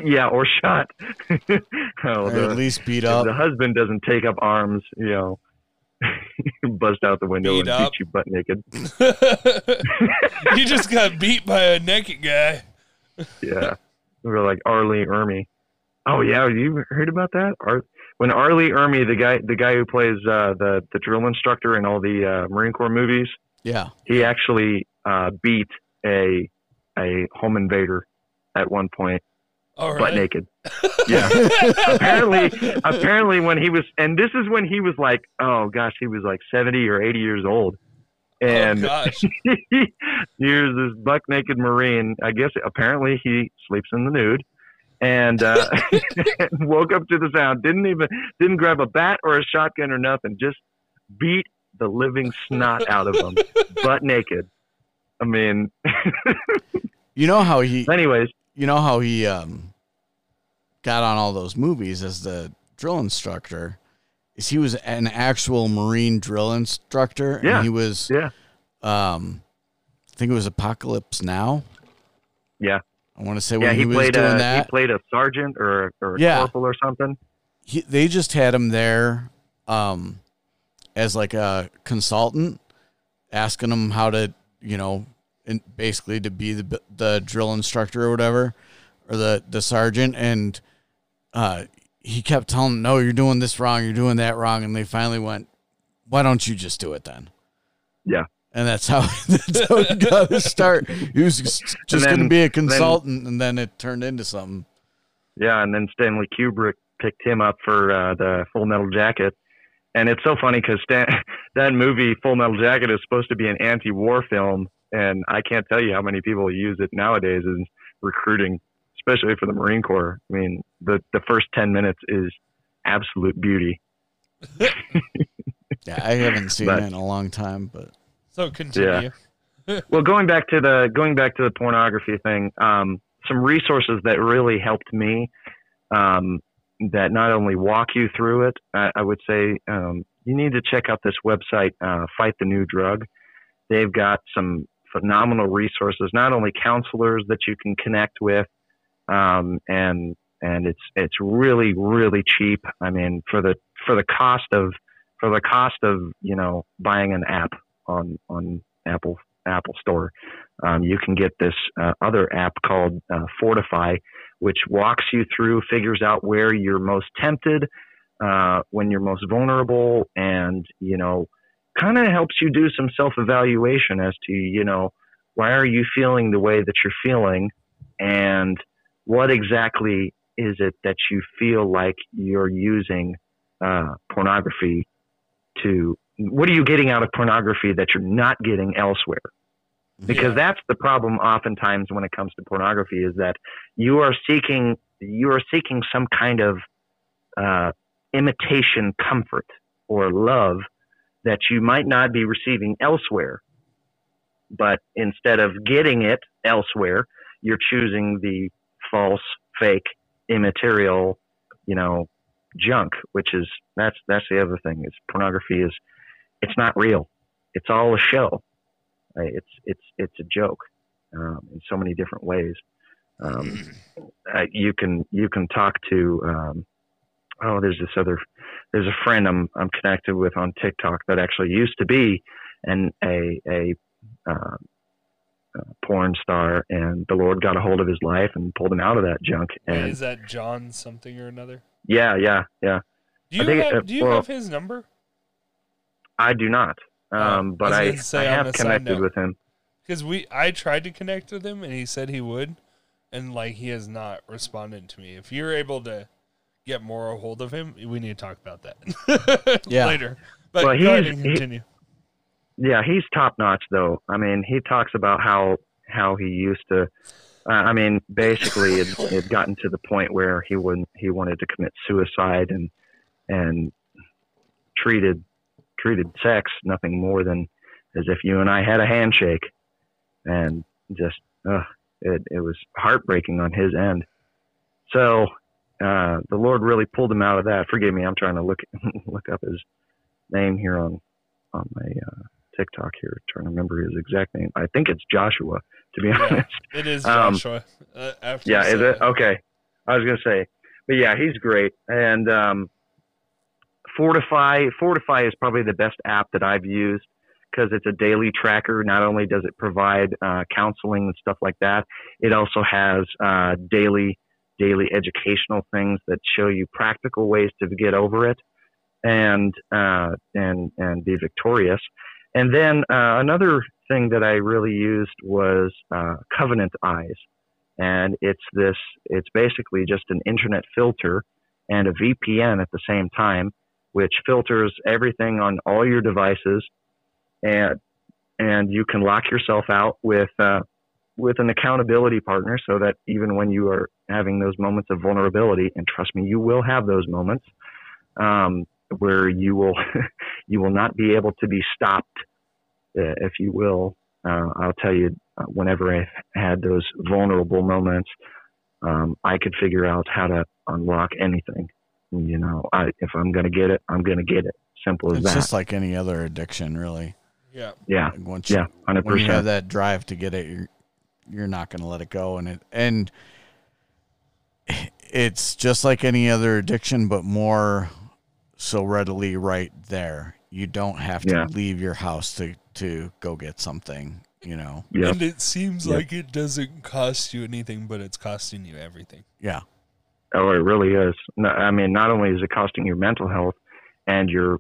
Yeah, or shot. Or at least beat up. The husband doesn't take up arms, bust out the window beat you butt naked. You just got beat by a naked guy. Yeah. We were like Arlie Ermey. Oh, yeah. You heard about that? When Arlie Ermey, the guy who plays the drill instructor in all the Marine Corps movies, yeah, he actually beat a home invader at one point. All right. Butt naked. Yeah. apparently when he was, and this is when he was like, oh gosh, he was like 70 or 80 years old. And here's this buck naked Marine. I guess apparently he sleeps in the nude, and woke up to the sound. Didn't grab a bat or a shotgun or nothing. Just beat the living snot out of him, butt naked. I mean, you know how he got on all those movies as the drill instructor is he was an actual Marine drill instructor. And he was, I think it was Apocalypse Now. Yeah. I want to say when he was doing that. He played a sergeant or a corporal or something. They just had him there as like a consultant, asking him how to, and basically to be the drill instructor or whatever, or the sergeant. And he kept telling them, no, you're doing this wrong, you're doing that wrong. And they finally went, why don't you just do it then? Yeah. And that's how it got to start. He was just going to be a consultant, and then it turned into something. Yeah, and then Stanley Kubrick picked him up for the Full Metal Jacket. And it's so funny because that movie, Full Metal Jacket, is supposed to be an anti-war film. And I can't tell you how many people use it nowadays in recruiting, especially for the Marine Corps. I mean, the first 10 minutes is absolute beauty. Yeah, I haven't seen it in a long time, but so continue. Yeah. Well, going back to the pornography thing, some resources that really helped me, that not only walk you through it, I would say, you need to check out this website, Fight the New Drug. They've got some phenomenal resources, not only counselors that you can connect with, and it's really, really cheap. I mean, for the cost of, you know, buying an app on Apple Store, you can get this other app called Fortify, which walks you through, figures out where you're most tempted, when you're most vulnerable, and, you know, kind of helps you do some self-evaluation as to, you know, why are you feeling the way that you're feeling, and what exactly is it that you feel like you're using pornography to, what are you getting out of pornography that you're not getting elsewhere? Because that's the problem oftentimes when it comes to pornography, is that you are seeking some kind of imitation comfort or love that you might not be receiving elsewhere. But instead of getting it elsewhere, you're choosing the false, fake, immaterial, you know, junk, which is, that's the other thing, is pornography is, it's not real. It's all a show. Right? It's a joke, in so many different ways. You can talk to, there's a friend I'm connected with on TikTok that actually used to be a porn star, and the Lord got a hold of his life and pulled him out of that junk. And is that John something or another? Yeah. Do you have his number? I do not. But I have connected with him, because I tried to connect with him and he said he would. And like, he has not responded to me. If you're able to get more a hold of him, we need to talk about that later. But well, go ahead and continue. He's top notch though. I mean, he talks about how he used to, I mean, basically it gotten to the point where he wanted to commit suicide, and treated sex nothing more than as if you and I had a handshake, and just it was heartbreaking on his end. So the Lord really pulled him out of that. Forgive me, I'm trying to look up his name here on my TikTok here, trying to remember his exact name. I think it's Joshua, to be honest. It is Joshua. Is it? Okay. I was gonna say, but yeah, he's great. And Fortify is probably the best app that I've used, because it's a daily tracker. Not only does it provide counseling and stuff like that, it also has daily educational things that show you practical ways to get over it and be victorious. And then another thing that I really used was Covenant Eyes, and it's basically just an internet filter and a VPN at the same time, which filters everything on all your devices, and you can lock yourself out with an accountability partner, so that even when you are having those moments of vulnerability, and trust me, you will have those moments, where you will not be able to be stopped, if you will. I'll tell you, whenever I had those vulnerable moments, I could figure out how to unlock anything. You know, if I'm going to get it, I'm going to get it. Simple as that. It's just like any other addiction, really. Yeah. Yeah. Like once 100%. When you have that drive to get it, you're not going to let it go. And it's just like any other addiction, but more so readily right there. You don't have to leave your house to go get something, you know. Yep. And it seems like it doesn't cost you anything, but it's costing you everything. Yeah. Oh, it really is. No, I mean, not only is it costing your mental health and your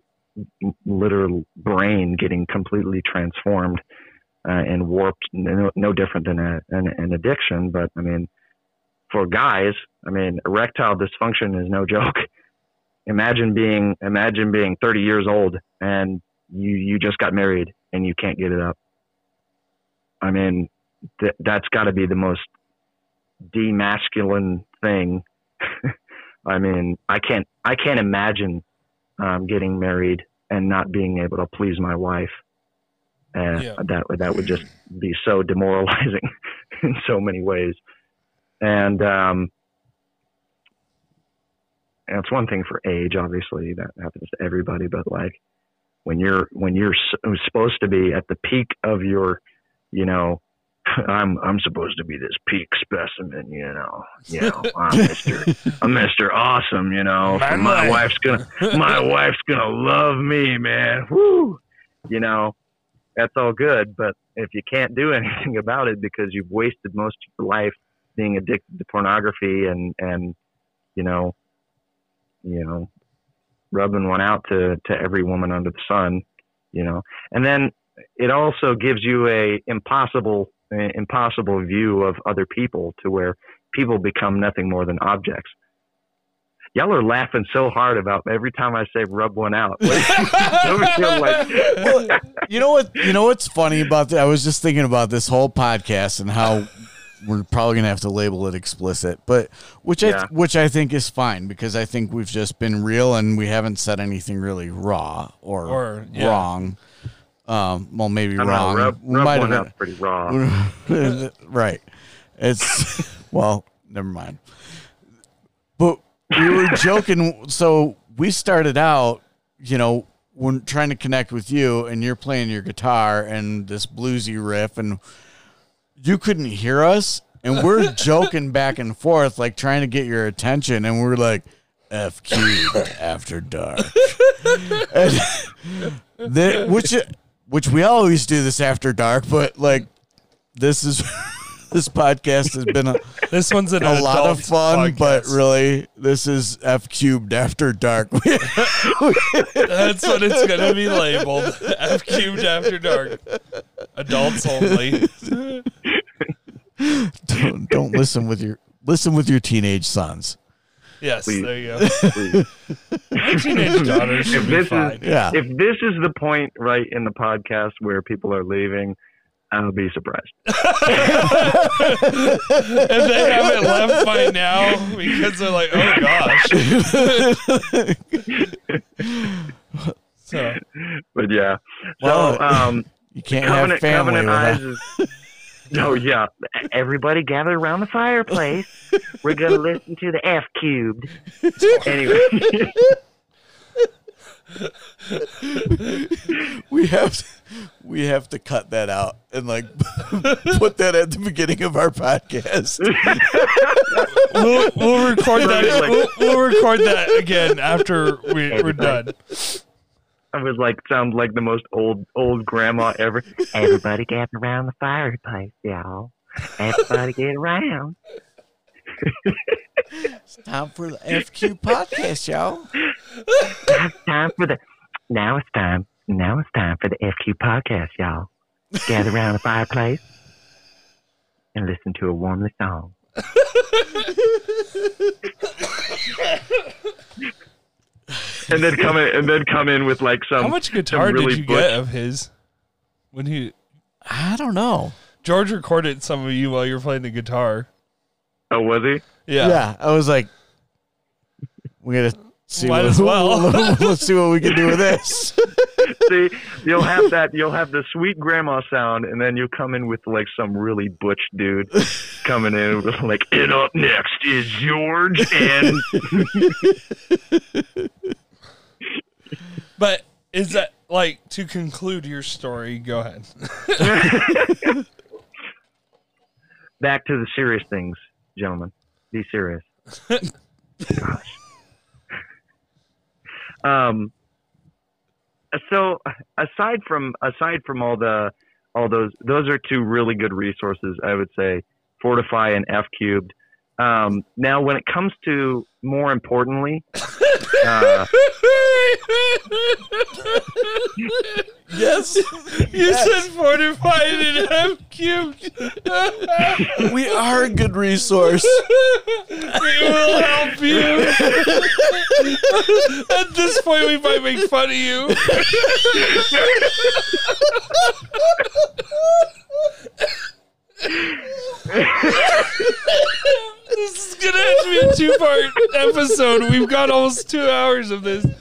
literal brain getting completely transformed and warped, no different than an addiction. But I mean, for guys, I mean, erectile dysfunction is no joke. Imagine being 30 years old and you just got married and you can't get it up. I mean, that's got to be the most demasculine thing. I mean, I can't imagine getting married and not being able to please my wife. That would just be so demoralizing in so many ways. And it's one thing for age, obviously that happens to everybody, but like when you're supposed to be at the peak of your, you know, I'm supposed to be this peak specimen, you know, I'm Mr. Awesome, you know, my wife's gonna love me, man. Woo! You know, that's all good. But if you can't do anything about it because you've wasted most of your life being addicted to pornography and, you know, rubbing one out to every woman under the sun, you know, and then it also gives you a impossible view of other people to where people become nothing more than objects. Y'all are laughing so hard about every time I say rub one out. Well, you know what's funny about that? I was just thinking about this whole podcast and how we're probably going to have to label it explicit, but which I think is fine because I think we've just been real and we haven't said anything really raw or wrong. Well, maybe wrong. Rub one out pretty raw. Right. It's well, never mind. But we were joking. So we started out, you know, when trying to connect with you and you're playing your guitar and this bluesy riff and you couldn't hear us. And we're joking back and forth, like trying to get your attention. And we're like, FQ after dark. Which we always do this after dark, but like this podcast has been a lot of fun, podcast. But really this is F-cubed after dark. That's what it's going to be labeled. F-cubed after dark. Adults only. Don't listen with your teenage sons. Yes, please. There you go. My teenage daughter should be fine. If this is the point right in the podcast where people are leaving, I'll be surprised. If they haven't left by now because they're like, oh, gosh. So. But, yeah. Well, so, you can't have family without... Oh, yeah. Everybody gather around the fireplace. We're going to listen to the F cubed. Anyway. We have to cut that out and like put that at the beginning of our podcast. We'll record that. We'll record that again after we're done. I was like, sounds like the most old grandma ever. Everybody gather around the fireplace, y'all. Everybody get around. It's time for the FQ podcast, y'all. Now it's time for the FQ podcast, y'all. Gather around the fireplace and listen to a warmly song. And then come in with like some. How much guitar really did you get of his? When he, I don't know. George recorded some of you while you were playing the guitar. Oh, was he? Yeah. Yeah. I was like, we gotta see. Let's see what we can do with this. See, you'll have that. You'll have the sweet grandma sound, and then you'll come in with like some really butch dude coming in with like, and up next is George and. But is that like to conclude your story? Go ahead. Back to the serious things, gentlemen. Be serious. Gosh. So aside from all those are two really good resources, I would say, Fortify and F Cubed. Now, when it comes to more importantly. Yes, you said Fortified and F-cubed. We are a good resource. We will help you. this point, we might make fun of you. This is gonna have to be a two-part episode. We've got almost 2 hours of this. Yeah,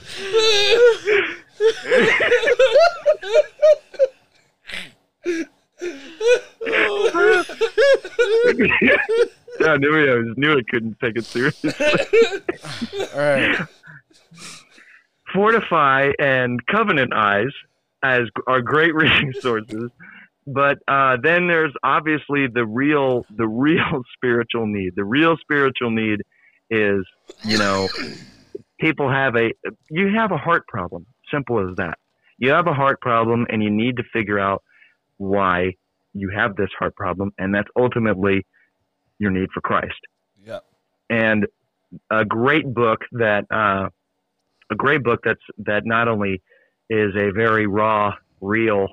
I knew it. I just knew I couldn't take it seriously. All right. Fortify and Covenant Eyes are great reading sources, but then there's obviously the real spiritual need. The real spiritual need is, you know, people have a heart problem. Simple as that. You have a heart problem, and you need to figure out why you have this heart problem, and that's ultimately your need for Christ. Yeah. And a great book that not only is a very raw, real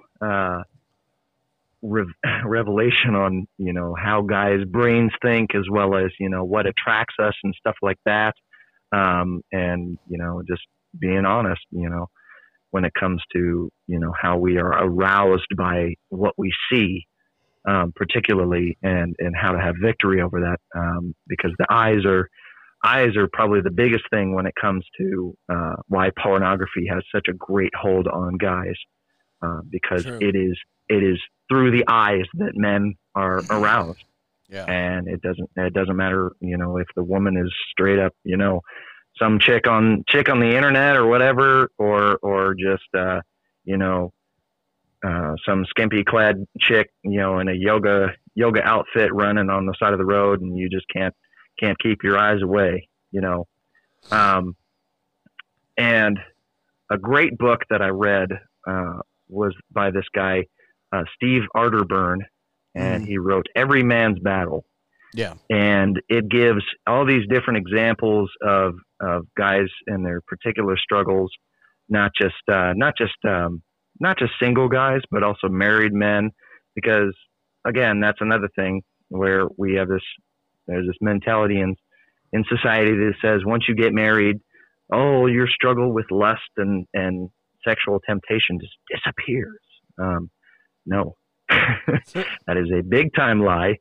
revelation on, you know, how guys' brains think, as well as, you know, what attracts us and stuff like that, and, you know, just being honest, you know, when it comes to, you know, how we are aroused by what we see, particularly, and how to have victory over that, because the eyes are probably the biggest thing when it comes to why pornography has such a great hold on guys, because True. it is through the eyes that men are aroused. Yeah. And it doesn't matter, you know, if the woman is straight up, you know, some chick on the internet or whatever, or just you know, some skimpy clad chick, you know, in a yoga outfit running on the side of the road, and you just can't keep your eyes away, you know. And a great book that I read was by this guy, Steve Arderburn, and he wrote Every Man's Battle. Yeah. And it gives all these different examples of guys and their particular struggles, not just single guys, but also married men, because again, that's another thing where we have there's this mentality in society that says once you get married, oh, your struggle with lust and sexual temptation just disappears. No, that is a big time lie.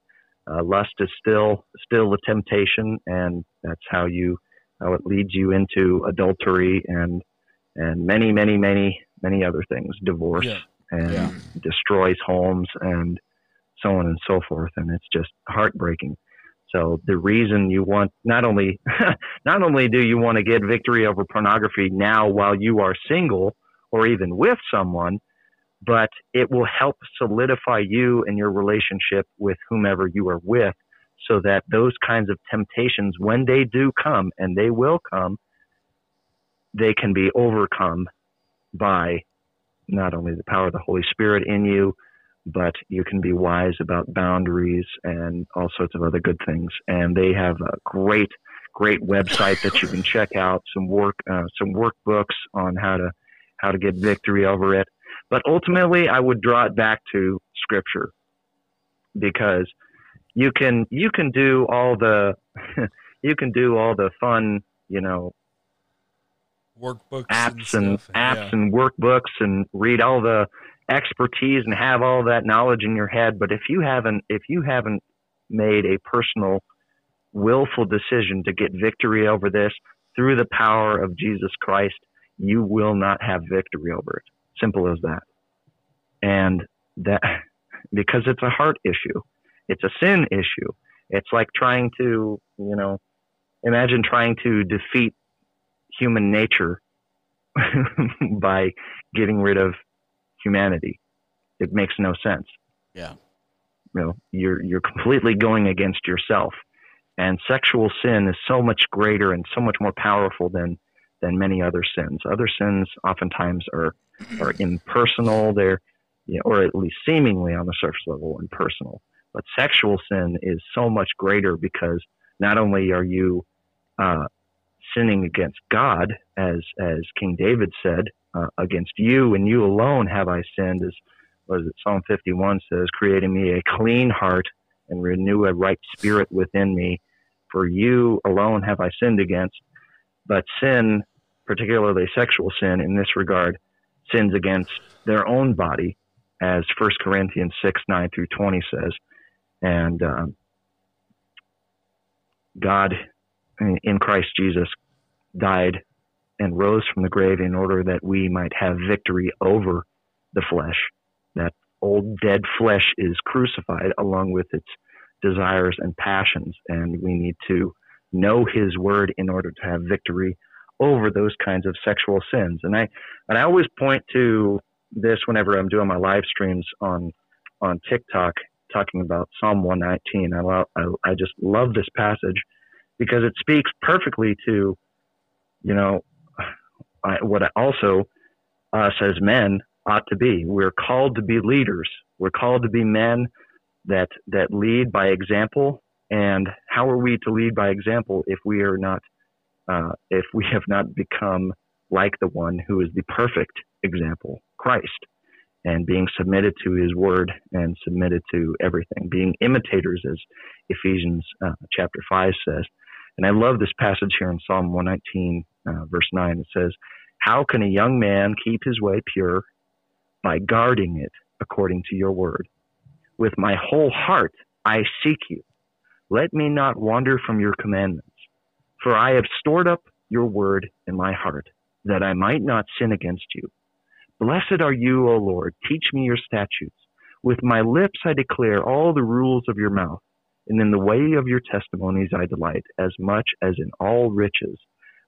Lust is still a temptation, and that's how it leads you into adultery and many other things, divorce, yeah. and yeah. destroys homes and so on and so forth. And it's just heartbreaking. So the reason you want, not only do you want to get victory over pornography now while you are single or even with someone, but it will help solidify you and your relationship with whomever you are with, so that those kinds of temptations, when they do come, and they will come, they can be overcome by not only the power of the Holy Spirit in you, but you can be wise about boundaries and all sorts of other good things. And they have a great, great website that you can check out, some workbooks on how to get victory over it. But ultimately, I would draw it back to Scripture, because you can do all the fun, you know, workbooks, apps and workbooks, and read all the expertise and have all that knowledge in your head. But if you haven't made a personal, willful decision to get victory over this through the power of Jesus Christ, you will not have victory over it. Simple as that. And that, because it's a heart issue, it's a sin issue. It's like trying to, you know, imagine trying to defeat human nature by getting rid of humanity. It makes no sense. Yeah. You know, you're completely going against yourself. And sexual sin is so much greater and so much more powerful than many other sins. Other sins oftentimes are impersonal. They're, you know, or at least seemingly on the surface level impersonal. But sexual sin is so much greater, because not only are you sinning against God, as King David said, against you and you alone have I sinned, as what is it, Psalm 51 says, creating me a clean heart and renew a right spirit within me. For you alone have I sinned against. But sin particularly sexual sin in this regard, sins against their own body, as 1 Corinthians 6, 9 through 20 says. And God in Christ Jesus died and rose from the grave in order that we might have victory over the flesh. That old dead flesh is crucified along with its desires and passions, and we need to know his word in order to have victory over those kinds of sexual sins. And I always point to this whenever I'm doing my live streams on TikTok, talking about Psalm 119. I just love this passage because it speaks perfectly to, you know, what also us as men ought to be. We're called to be leaders. We're called to be men that lead by example. And how are we to lead by example if we are not, if we have not become like the one who is the perfect example, Christ, and being submitted to his word and submitted to everything, being imitators, as Ephesians chapter 5 says. And I love this passage here in Psalm 119, verse 9. It says, "How can a young man keep his way pure? By guarding it according to your word. With my whole heart I seek you. Let me not wander from your commandments. For I have stored up your word in my heart, that I might not sin against you. Blessed are you, O Lord. Teach me your statutes. With my lips I declare all the rules of your mouth, and in the way of your testimonies I delight, as much as in all riches.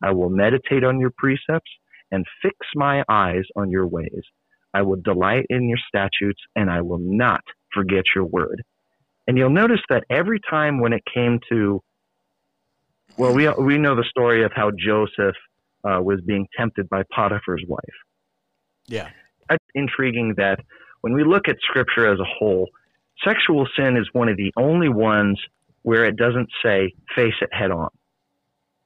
I will meditate on your precepts and fix my eyes on your ways. I will delight in your statutes, and I will not forget your word." And you'll notice that every time when it came to, well, we know the story of how Joseph was being tempted by Potiphar's wife. Yeah. It's intriguing that when we look at Scripture as a whole, sexual sin is one of the only ones where it doesn't say face it head on.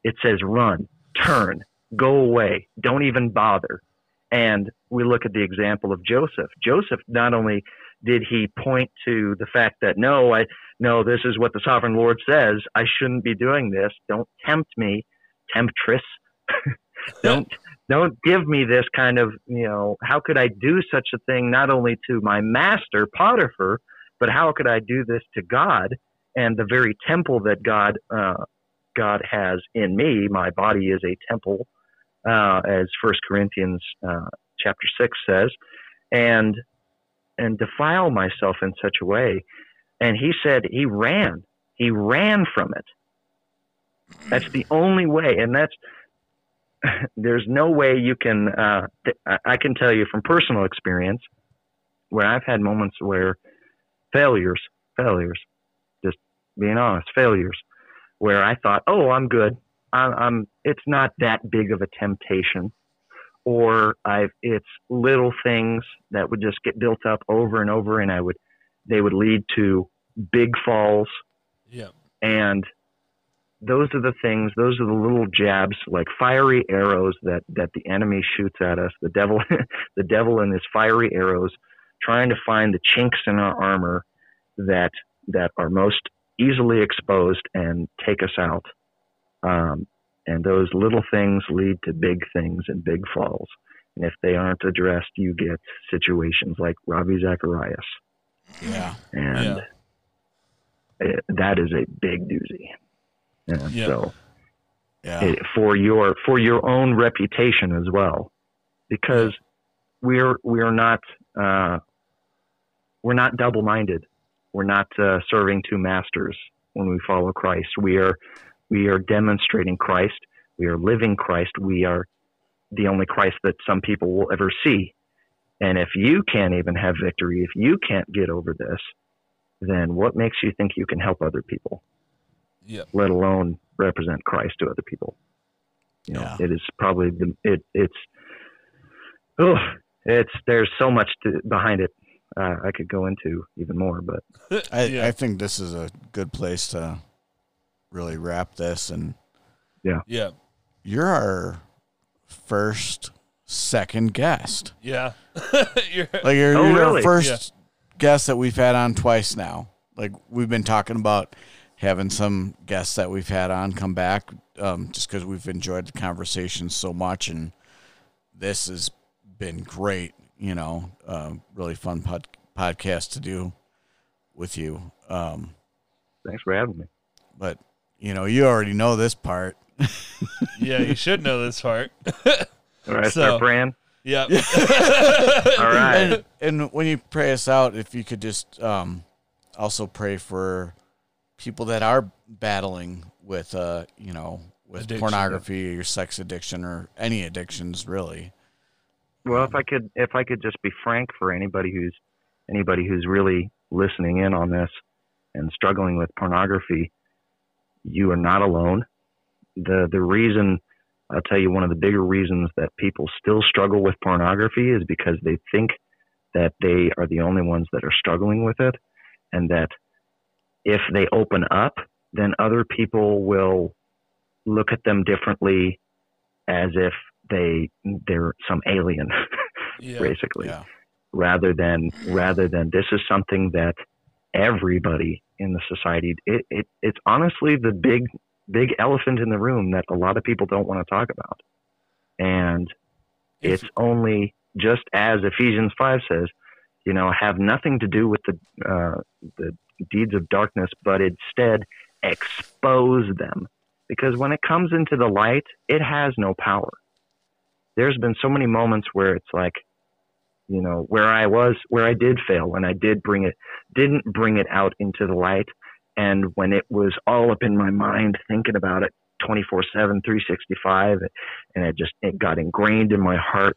It says run, turn, go away, don't even bother. And we look at the example of Joseph. Joseph, not only did he point to the fact that, no, this is what the sovereign Lord says. I shouldn't be doing this. Don't tempt me, temptress. Don't give me this kind of, you know, how could I do such a thing, not only to my master, Potiphar, but how could I do this to God and the very temple that God has in me? My body is a temple, as 1 Corinthians chapter 6 says, and defile myself in such a way. And he said he ran from it. That's the only way. And there's no way you can, I can tell you from personal experience where I've had moments where failures, just being honest, failures, where I thought, oh, I'm good. It's not that big of a temptation, or it's little things that would just get built up over and over. And they would lead to big falls. Yeah. And those are the things, those are the little jabs, like fiery arrows that the enemy shoots at us, the devil and his fiery arrows, trying to find the chinks in our armor that are most easily exposed and take us out. And those little things lead to big things and big falls. And if they aren't addressed, you get situations like Ravi Zacharias. Yeah. And yeah. That is a big doozy. And yeah. So yeah. For your own reputation as well, because we're not double-minded. We're not serving two masters when we follow Christ. We are demonstrating Christ. We are living Christ. We are the only Christ that some people will ever see. And if you can't even have victory, if you can't get over this, then what makes you think you can help other people? Yep. Let alone represent Christ to other people. You know, yeah. It is probably there's so much behind it. I could go into even more, but I think this is a good place to really wrap this. And yeah, you're our second guest. Yeah, you're really our first guest that we've had on twice now. Like, we've been talking about having some guests that we've had on come back, just because we've enjoyed the conversation so much, and this has been great, you know, really fun podcast to do with you. Thanks for having me. But, you know, you already know this part. Yeah, you should know this part. All right, so, start praying. Yeah. All right. And when you pray us out, if you could just also pray for people that are battling with, you know, with addiction, pornography or sex addiction or any addictions, really. Well, if I could just be frank for anybody who's really listening in on this and struggling with pornography, you are not alone. The reason, I'll tell you, one of the bigger reasons that people still struggle with pornography is because they think that they are the only ones that are struggling with it, and that if they open up, then other people will look at them differently as if they're some alien, yeah, basically, yeah, rather than this is something that everybody in the society, it's honestly the big elephant in the room that a lot of people don't want to talk about. And it's only just as Ephesians 5 says, you know, have nothing to do with the deeds of darkness, but instead expose them. Because when it comes into the light, it has no power. There's been so many moments where it's like, you know, where I did fail and I didn't bring it out into the light. And when it was all up in my mind, thinking about it 24/7, 365, and it got ingrained in my heart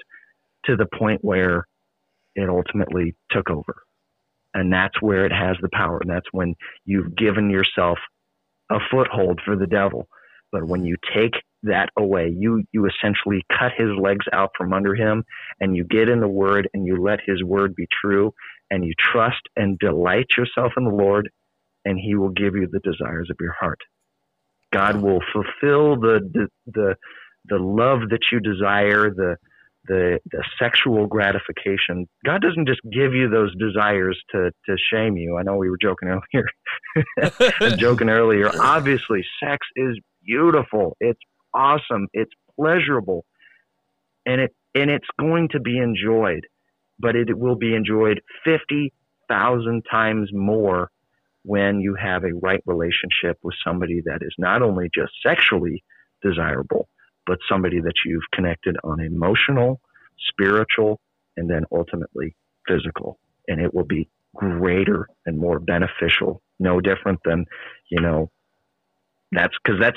to the point where it ultimately took over. And that's where it has the power. And that's when you've given yourself a foothold for the devil. But when you take that away, you essentially cut his legs out from under him, and you get in the Word and you let his Word be true, and you trust and delight yourself in the Lord, and he will give you the desires of your heart. God will fulfill the love that you desire, the sexual gratification. God doesn't just give you those desires to shame you. I know we were joking earlier. Obviously, sex is beautiful. It's awesome. It's pleasurable. And it's going to be enjoyed, but it will be enjoyed 50,000 times more when you have a right relationship with somebody that is not only just sexually desirable, but somebody that you've connected on emotional, spiritual, and then ultimately physical. And it will be greater and more beneficial, no different than, you know, that's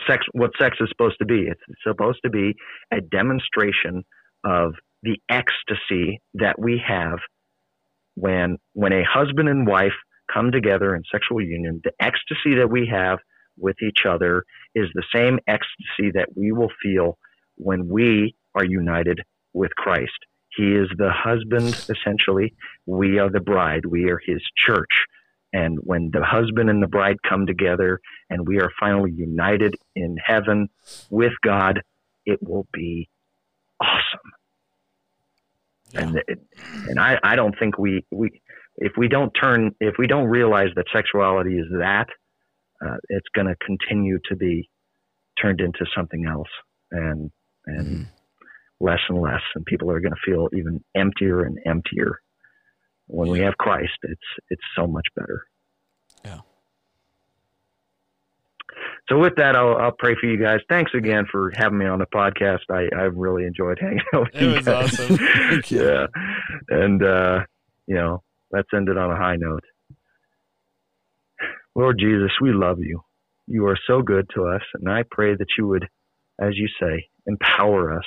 sex, what sex is supposed to be. It's supposed to be a demonstration of the ecstasy that we have when a husband and wife come together in sexual union. The ecstasy that we have with each other is the same ecstasy that we will feel when we are united with Christ. He is the husband, essentially. We are the bride. We are his church. And when the husband and the bride come together and we are finally united in heaven with God, it will be awesome. Yeah. And I don't think if we don't realize that sexuality is that, it's going to continue to be turned into something else and less and less. And people are going to feel even emptier and emptier. When we have Christ, it's so much better. Yeah. So with that, I'll pray for you guys. Thanks again for having me on the podcast. I really enjoyed hanging out with you guys. It was awesome. Thank you. Yeah. And, you know, let's end it on a high note. Lord Jesus, we love you. You are so good to us, and I pray that you would, as you say, empower us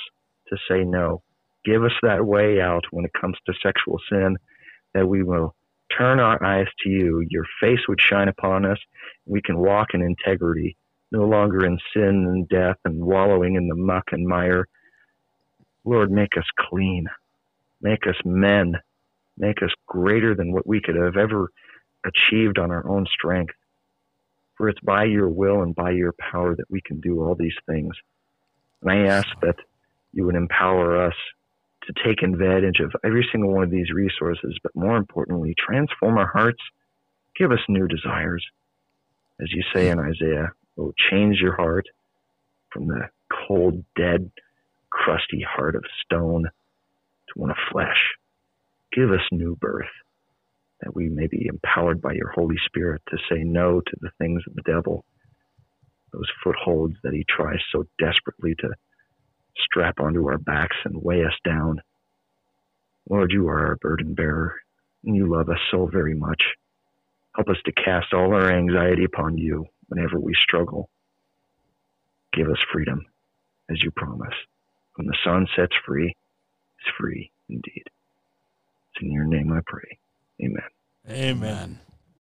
to say no. Give us that way out when it comes to sexual sin, that we will turn our eyes to you. Your face would shine upon us. We can walk in integrity, no longer in sin and death and wallowing in the muck and mire. Lord, make us clean. Make us men. Make us greater than what we could have ever achieved on our own strength. For it's by your will and by your power that we can do all these things. And I ask that you would empower us to take advantage of every single one of these resources, but more importantly, transform our hearts. Give us new desires. as you say in Isaiah, it will change your heart from the cold, dead, crusty heart of stone to one of flesh. Give us new birth, that we may be empowered by your Holy Spirit to say no to the things of the devil, those footholds that he tries so desperately to strap onto our backs and weigh us down. Lord, you are our burden bearer, and you love us so very much. Help us to cast all our anxiety upon you whenever we struggle. Give us freedom, as you promise. When the sun sets free, it's free indeed. It's in your name I pray. Amen. Amen.